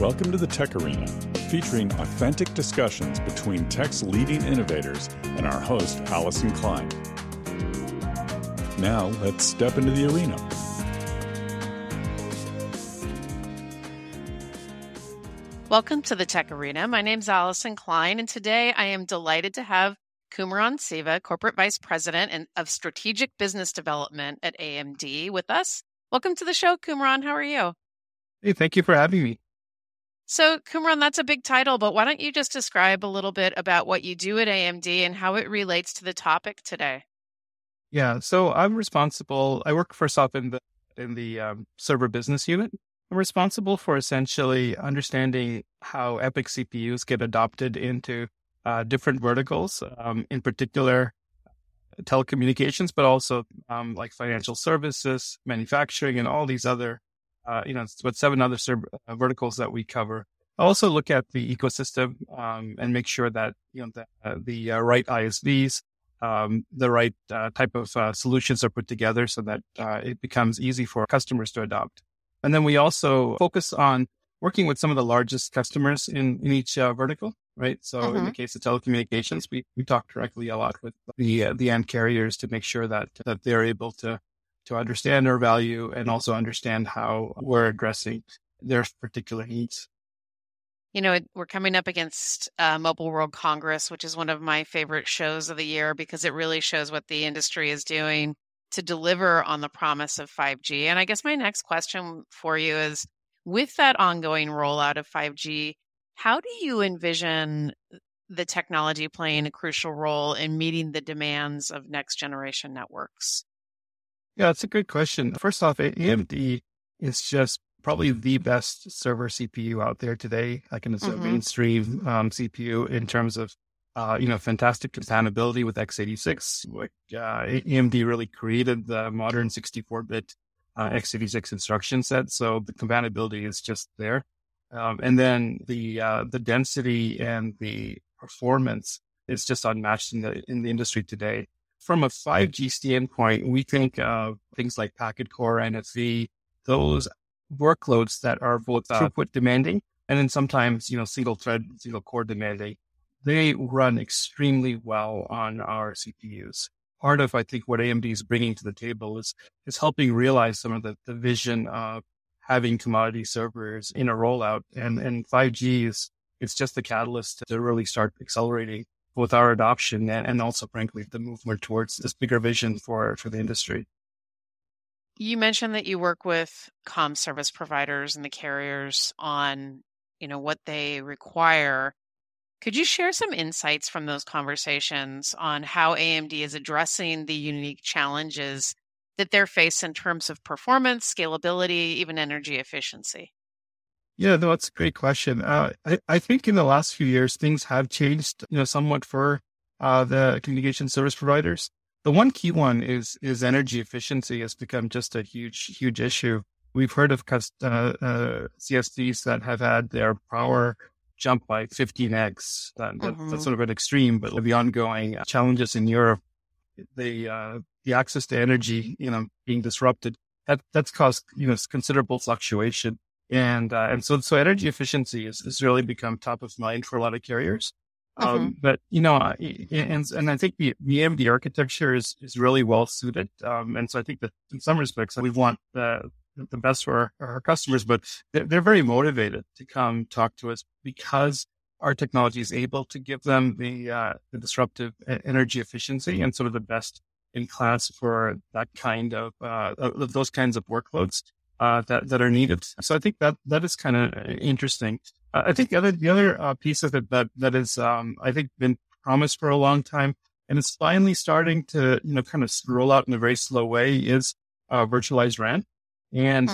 Welcome to the Tech Arena, featuring authentic discussions between tech's leading innovators and our host, Allison Klein. Now, let's step into the arena. Welcome to the Tech Arena. My name's Allison Klein, and today I am delighted to have Kumaran Siva, Corporate Vice President of Strategic Business Development at AMD, with us. Welcome to the show, Kumaran. How are you? Hey, thank you for having me. So, Kumaran, that's a big title, but why don't you just describe a little bit about what you do at AMD and how it relates to the topic today? Yeah, so I'm responsible. I work first off in the server business unit. I'm responsible for essentially understanding how EPYC CPUs get adopted into different verticals, in particular telecommunications, but also like financial services, manufacturing, and all these other it's 7 other verticals that we cover. I also look at the ecosystem and make sure that the right ISVs, the right type of solutions are put together so that it becomes easy for customers to adopt. And then we also focus on working with some of the largest customers in each vertical, right? So in the case of telecommunications, we talk directly a lot with the end carriers to make sure that they're able to understand our value and also understand how we're addressing their particular needs. You know, we're coming up against Mobile World Congress, which is one of my favorite shows of the year because it really shows what the industry is doing to deliver on the promise of 5G. And I guess my next question for you is, with that ongoing rollout of 5G, how do you envision the technology playing a crucial role in meeting the demands of next generation networks? Yeah, that's a good question. First off, AMD is just probably the best server CPU out there today. Like, it's a mainstream CPU in terms of, fantastic compatibility with x86. AMD really created the modern 64-bit x86 instruction set. So the compatibility is just there. And then the density and the performance is just unmatched in the industry today. From a 5G standpoint, we think of things like PacketCore, NFV, those workloads that are both throughput demanding and then sometimes, single thread, single core demanding. They run extremely well on our CPUs. Part of, I think, what AMD is bringing to the table is helping realize some of the vision of having commodity servers in a rollout. And 5G it's just the catalyst to really start accelerating with our adoption and also, frankly, the movement towards this bigger vision for the industry. You mentioned that you work with comm service providers and the carriers on, what they require. Could you share some insights from those conversations on how AMD is addressing the unique challenges that they're faced in terms of performance, scalability, even energy efficiency? Yeah, no, that's a great question. I think in the last few years, things have changed, somewhat for the communication service providers. The one key one is energy efficiency has become just a huge, huge issue. We've heard of CSPs that have had their power jump by 15x. That's sort of an extreme, but with the ongoing challenges in Europe, the access to energy, being disrupted, that's caused considerable fluctuation. And so energy efficiency has really become top of mind for a lot of carriers. But, and I think the AMD architecture is really well suited. And so I think that in some respects, we want the best for our customers, but they're very motivated to come talk to us because our technology is able to give them the disruptive energy efficiency and sort of the best in class for that kind of, those kinds of workloads that are needed. So I think that is kind of interesting. I think the other piece of it that is, I think, been promised for a long time, and it's finally starting to, kind of roll out in a very slow way, is virtualized RAN. And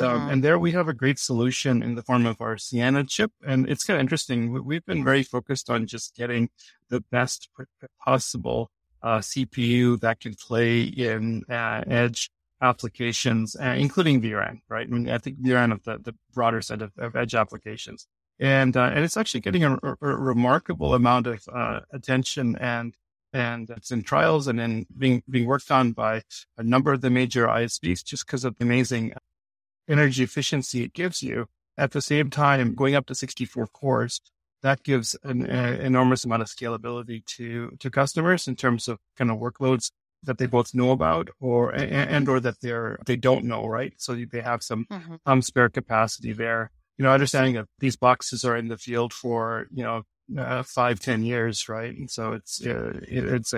there we have a great solution in the form of our Siena chip. And it's kind of interesting. We've been very focused on just getting the best possible CPU that can play in edge applications, including VRAN, right? I mean, I think VRAN of the broader set of edge applications. And it's actually getting a remarkable amount of attention and it's in trials and in being worked on by a number of the major ISVs just because of the amazing energy efficiency it gives you. at the same time going up to 64 cores. That gives an enormous amount of scalability to customers in terms of kind of workloads that they both know about or that they don't know, right? So they have some spare capacity there. You know, understanding that these boxes are in the field for, 5-10 years, right? And so it's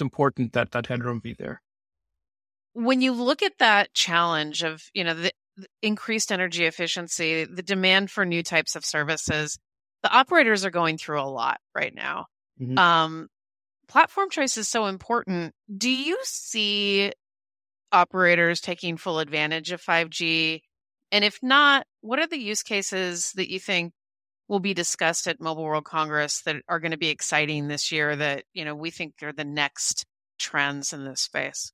important that that headroom be there. When you look at that challenge of, the increased energy efficiency, the demand for new types of services, the operators are going through a lot right now. Mm-hmm. Platform choice is so important. Do you see operators taking full advantage of 5G? And if not, what are the use cases that you think will be discussed at Mobile World Congress that are going to be exciting this year that, we think are the next trends in this space?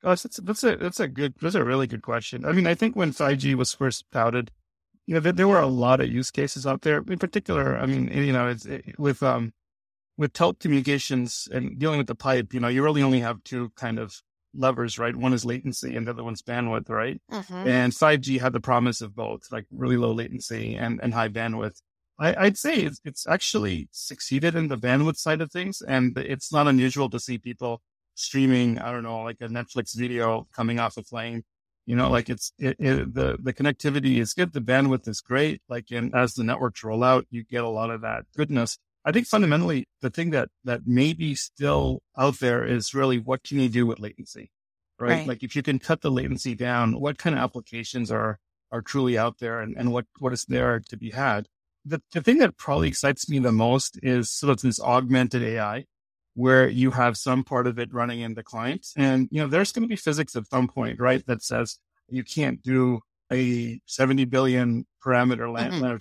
Gosh, that's a really good question. I mean, I think when 5G was first touted, there were a lot of use cases out there. In particular, I mean, with telecommunications and dealing with the pipe, you really only have two kind of levers, right? One is latency and the other one's bandwidth, right? Mm-hmm. And 5G had the promise of both, like really low latency and high bandwidth. I'd say it's actually succeeded in the bandwidth side of things. And it's not unusual to see people streaming, I don't know, like a Netflix video coming off a plane, like the connectivity is good. The bandwidth is great. Like, and as the networks roll out, you get a lot of that goodness. I think fundamentally, the thing that may be still out there is really what can you do with latency, right? Like if you can cut the latency down, what kind of applications are truly out there and what is there to be had? The thing that probably excites me the most is sort of this augmented AI where you have some part of it running in the client. And, there's going to be physics at some point, right, that says you can't do a 70 billion parameter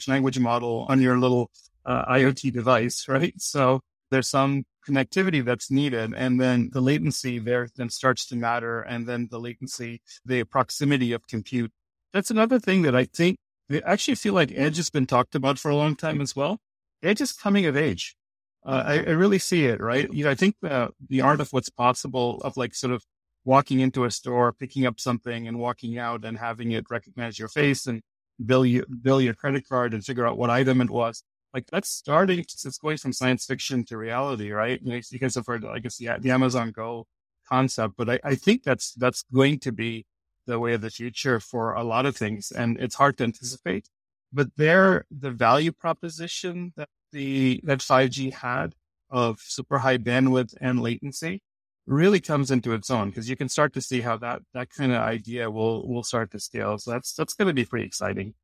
language model on your little IoT device, right? So there's some connectivity that's needed. And then the latency there then starts to matter. And then the proximity of compute. That's another thing that I think I actually feel like edge has been talked about for a long time as well. Edge is coming of age. I really see it, right? I think the art of what's possible of like sort of walking into a store, picking up something and walking out and having it recognize your face and bill your credit card and figure out what item it was. Like that's starting, it's going from science fiction to reality, right? You guys have heard, I guess, the Amazon Go concept, but I think that's going to be the way of the future for a lot of things. And it's hard to anticipate, but the value proposition that that 5G had of super high bandwidth and latency really comes into its own because you can start to see how that kind of idea will start to scale. So that's going to be pretty exciting.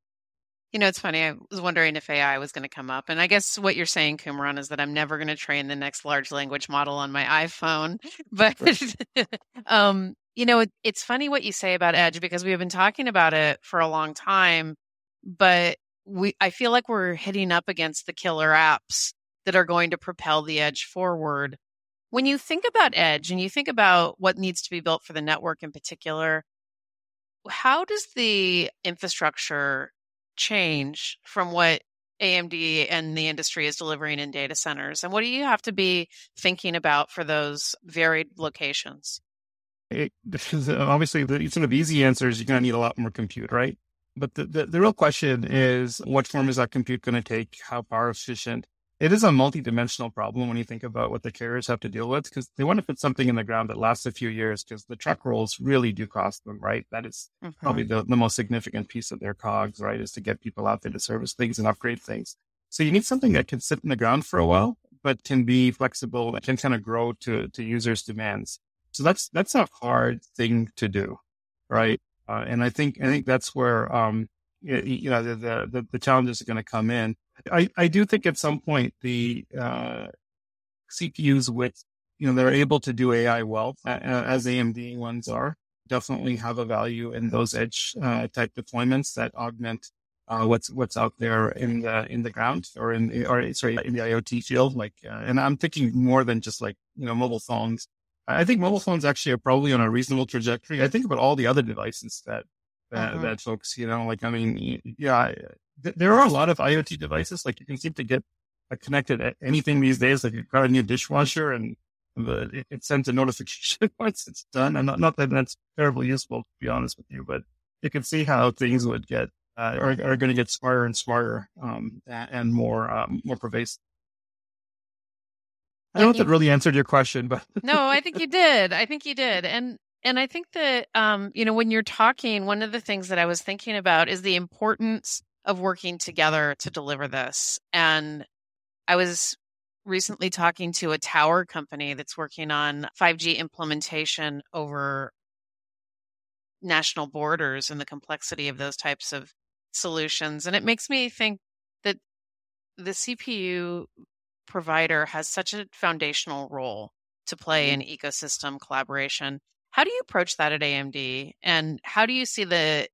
It's funny. I was wondering if AI was going to come up. And I guess what you're saying, Kumaran, is that I'm never going to train the next large language model on my iPhone. But, it's funny what you say about edge because we have been talking about it for a long time. But I feel like we're hitting up against the killer apps that are going to propel the edge forward. When you think about edge and you think about what needs to be built for the network in particular, how does the infrastructure change from what AMD and the industry is delivering in data centers? And what do you have to be thinking about for those varied locations? Obviously, the sort of easy answer is you're going to need a lot more compute, right? But the real question is, what form is that compute going to take? How power efficient? It is a multidimensional problem when you think about what the carriers have to deal with, because they want to put something in the ground that lasts a few years, because the truck rolls really do cost them, right? That is probably the most significant piece of their COGS, right, is to get people out there to service things and upgrade things. So you need something that can sit in the ground for a while, but can be flexible and can kind of grow to users' demands. So that's a hard thing to do, right? And I think that's where the challenges are going to come in. I do think at some point the CPUs with, they're able to do AI well, as AMD ones are, definitely have a value in those edge type deployments that augment what's out there in the ground or in the IoT field. Like, and I'm thinking more than just like, mobile phones. I think mobile phones actually are probably on a reasonable trajectory. I think about all the other devices that folks, there are a lot of IoT devices. Like you can seem to get connected at anything these days. Like you've got a new dishwasher and it sends a notification once it's done. And not that that's terribly useful, to be honest with you, but you can see how things would get are going to get smarter and smarter and more more pervasive. I don't know if that really answered your question, but no, I think you did. I think you did. And I think that, you know, when you're talking, one of the things that I was thinking about is the importance of working together to deliver this. And I was recently talking to a tower company that's working on 5G implementation over national borders and the complexity of those types of solutions. And it makes me think that the CPU provider has such a foundational role to play in ecosystem collaboration. How do you approach that at AMD? And how do you see the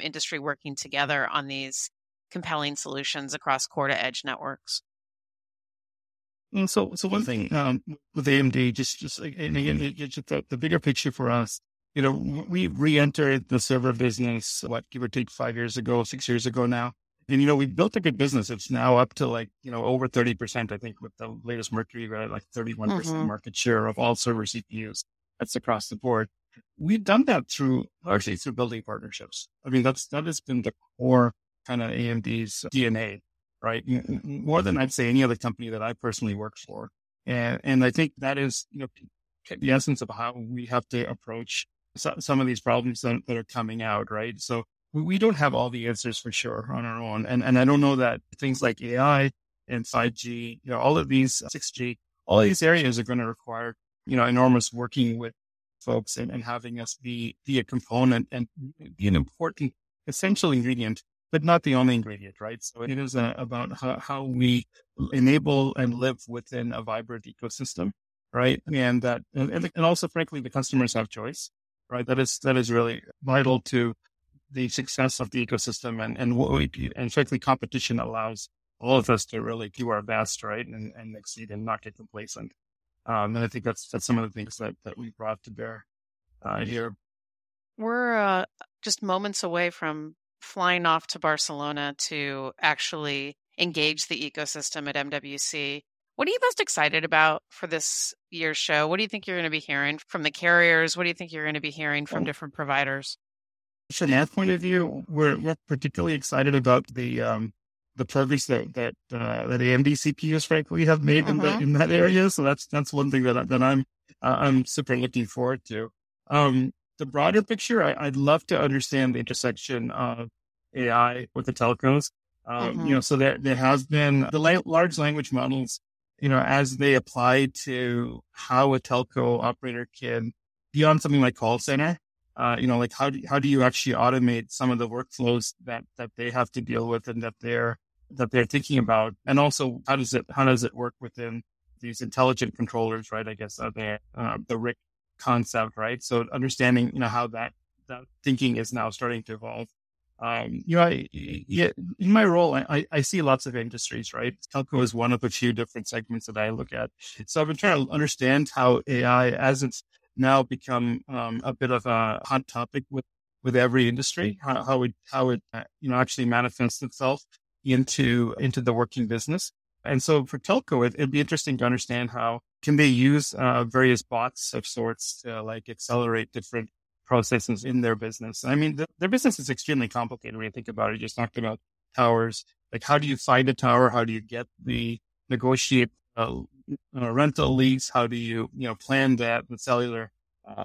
industry working together on these compelling solutions across core to edge networks? So one thing with AMD, just and again, the bigger picture for us, you know, we re-entered the server business, give or take 6 years ago now. And, you know, we built a good business. It's now up to over 30%, I think, with the latest Mercury, right? 31% market share of all server CPUs. That's across the board. We've done that largely through building partnerships. I mean, that has been the core kind of AMD's DNA, right? More than I'd say any other company that I personally worked for. And I think that is, the essence of how we have to approach some of these problems that are coming out, right? So we don't have all the answers for sure on our own. And I don't know that things like AI and 5G, all of these 6G, all these areas are going to require, enormous working with folks and having us be a component and be an important, essential ingredient, but not the only ingredient, right? So it is about how we enable and live within a vibrant ecosystem, right? And that, and also, frankly, the customers have choice, right? That is really vital to the success of the ecosystem, and what we do, and frankly, competition allows all of us to really do our best, right, and exceed and not get complacent. And I think that's some of the things that we brought to bear here. We're just moments away from flying off to Barcelona to actually engage the ecosystem at MWC. What are you most excited about for this year's show? What do you think you're going to be hearing from the carriers? What do you think you're going to be hearing from different providers? From that point of view, we're particularly excited about the progress that AMD CPUs, frankly, have made in that area. So that's one thing that I'm super looking forward to. The broader picture, I'd love to understand the intersection of AI with the telcos. So there has been the large language models, as they apply to how a telco operator can be on something like call center. How do you actually automate some of the workflows that they have to deal with and that they're thinking about, and also how does it work within these intelligent controllers, right? I guess the RIC concept, right? So understanding how that thinking is now starting to evolve. In my role, I see lots of industries, right? Telco is one of a few different segments that I look at. So I've been trying to understand how AI, as it's now become a bit of a hot topic with every industry, how it actually manifests itself into the working business. And so for telco, it'd be interesting to understand how can they use various bots of sorts to accelerate different processes in their business. I mean, their business is extremely complicated when you think about it. You just talked about towers. How do you find a tower? How do you negotiate rental lease? How do you, plan that the cellular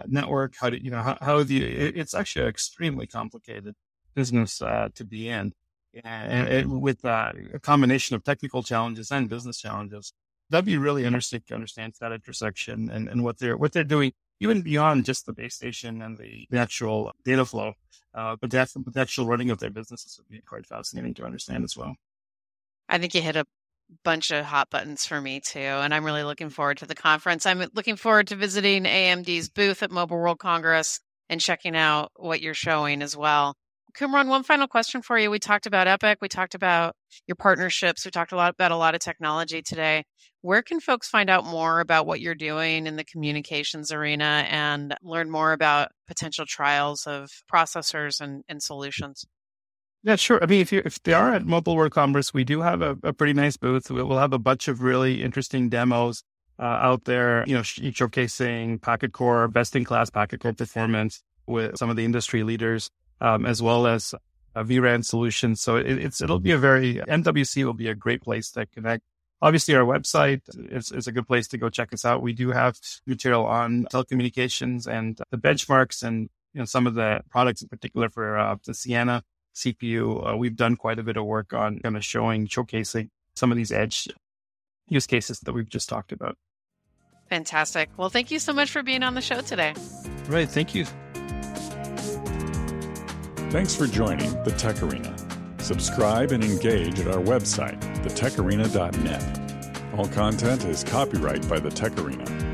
network? It's actually an extremely complicated business to be in, and with a combination of technical challenges and business challenges. That'd be really interesting to understand that intersection and what they're doing, even beyond just the base station and the actual data flow. But the actual running of their businesses would be quite fascinating to understand as well. I think you hit a bunch of hot buttons for me too. And I'm really looking forward to the conference. I'm looking forward to visiting AMD's booth at Mobile World Congress and checking out what you're showing as well. Kumaran, one final question for you. We talked about EPYC. We talked about your partnerships. We talked about a lot of technology today. Where can folks find out more about what you're doing in the communications arena and learn more about potential trials of processors and solutions? Yeah, sure. I mean, if they are at Mobile World Congress, we do have a pretty nice booth. We'll have a bunch of really interesting demos out there, showcasing PacketCore, best-in-class PacketCore performance with some of the industry leaders, as well as a VRAN solution. So it'll be a very, MWC will be a great place to connect. Obviously, our website is a good place to go check us out. We do have material on telecommunications and the benchmarks and some of the products in particular for the Siena CPU. We've done quite a bit of work on kind of showcasing some of these edge use cases that we've just talked about. Fantastic. Well, thank you so much for being on the show today. Right. Thank you. Thanks for joining the Tech Arena. Subscribe and engage at our website, thetecharena.net. All content is copyright by the Tech Arena.